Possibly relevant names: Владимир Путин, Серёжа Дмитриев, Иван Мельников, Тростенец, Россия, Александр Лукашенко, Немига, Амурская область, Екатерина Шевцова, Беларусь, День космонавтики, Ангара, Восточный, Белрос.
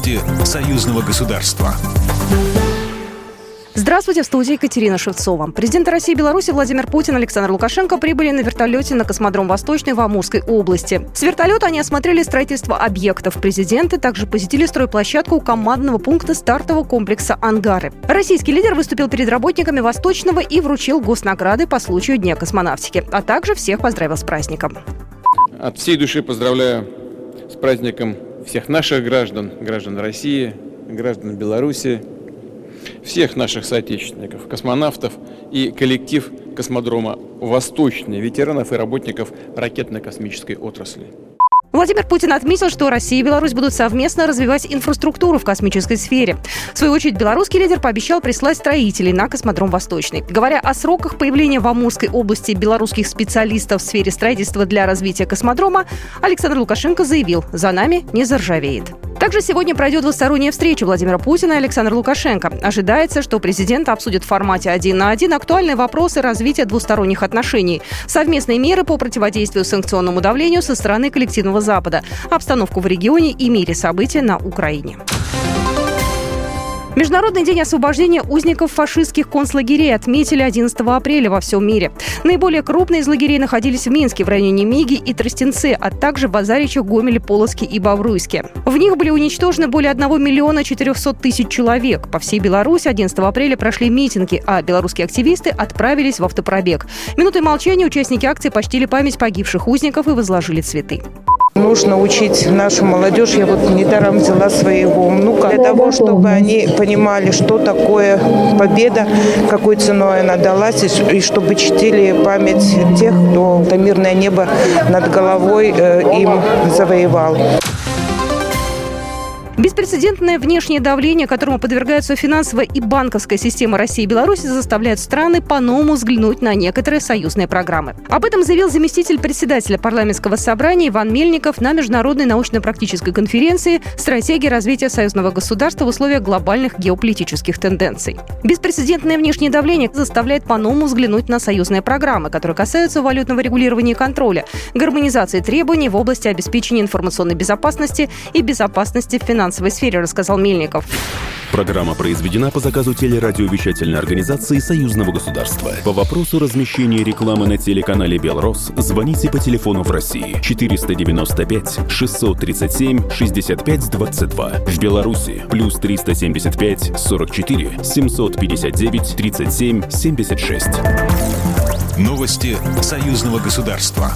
власти союзного государства. Здравствуйте, в студии Екатерина Шевцова. Президенты России и Беларуси Владимир Путин и Александр Лукашенко прибыли на вертолете на космодром «Восточный» в Амурской области. С вертолета они осмотрели строительство объектов. Президенты также посетили стройплощадку у командного пункта стартового комплекса «Ангары». Российский лидер выступил перед работниками «Восточного» и вручил госнаграды по случаю Дня космонавтики, а также всех поздравил с праздником. От всей души поздравляю с праздником всех наших граждан, граждан России, граждан Беларуси, всех наших соотечественников, космонавтов и коллектив космодрома «Восточный», ветеранов и работников ракетно-космической отрасли. Владимир Путин отметил, что Россия и Беларусь будут совместно развивать инфраструктуру в космической сфере. В свою очередь, белорусский лидер пообещал прислать строителей на космодром «Восточный». Говоря о сроках появления в Амурской области белорусских специалистов в сфере строительства для развития космодрома, Александр Лукашенко заявил: «За нами не заржавеет». Также сегодня пройдет двусторонняя встреча Владимира Путина и Александра Лукашенко. Ожидается, что президенты обсудят в формате 1 на 1 актуальные вопросы развития двусторонних отношений, совместные меры по противодействию санкционному давлению со стороны коллективного Запада, обстановку в регионе и мире, события на Украине. Международный день освобождения узников фашистских концлагерей отметили 11 апреля во всем мире. Наиболее крупные из лагерей находились в Минске, в районе Немиги и Тростенце, а также в Базаричах, Гомеле, Полоцке и Бобруйске. В них были уничтожены более 1 миллиона 400 тысяч человек. По всей Беларуси 11 апреля прошли митинги, а белорусские активисты отправились в автопробег. Минутой молчания участники акции почтили память погибших узников и возложили цветы. Нужно учить нашу молодежь, я вот недаром взяла своего внука, для того, чтобы они понимали, что такое победа, какой ценой она далась, и чтобы чтили память тех, кто это мирное небо над головой им завоевал. Беспрецедентное внешнее давление, которому подвергаются финансовая и банковская система России и Беларуси, заставляют страны по-новому взглянуть на некоторые союзные программы. Об этом заявил заместитель председателя парламентского собрания Иван Мельников на международной научно-практической конференции «Стратегия развития союзного государства в условиях глобальных геополитических тенденций». Беспрецедентное внешнее давление заставляет по-новому взглянуть на союзные программы, которые касаются валютного регулирования и контроля, гармонизации требований в области обеспечения информационной безопасности и безопасности финансовых. В финансовой сфере, рассказал Мельников. Программа произведена по заказу телерадиовещательной организации Союзного государства. По вопросу размещения рекламы на телеканале «Белрос» звоните по телефону в России 495-637-6522. В Беларуси +375-44-759-37-76. Новости Союзного государства.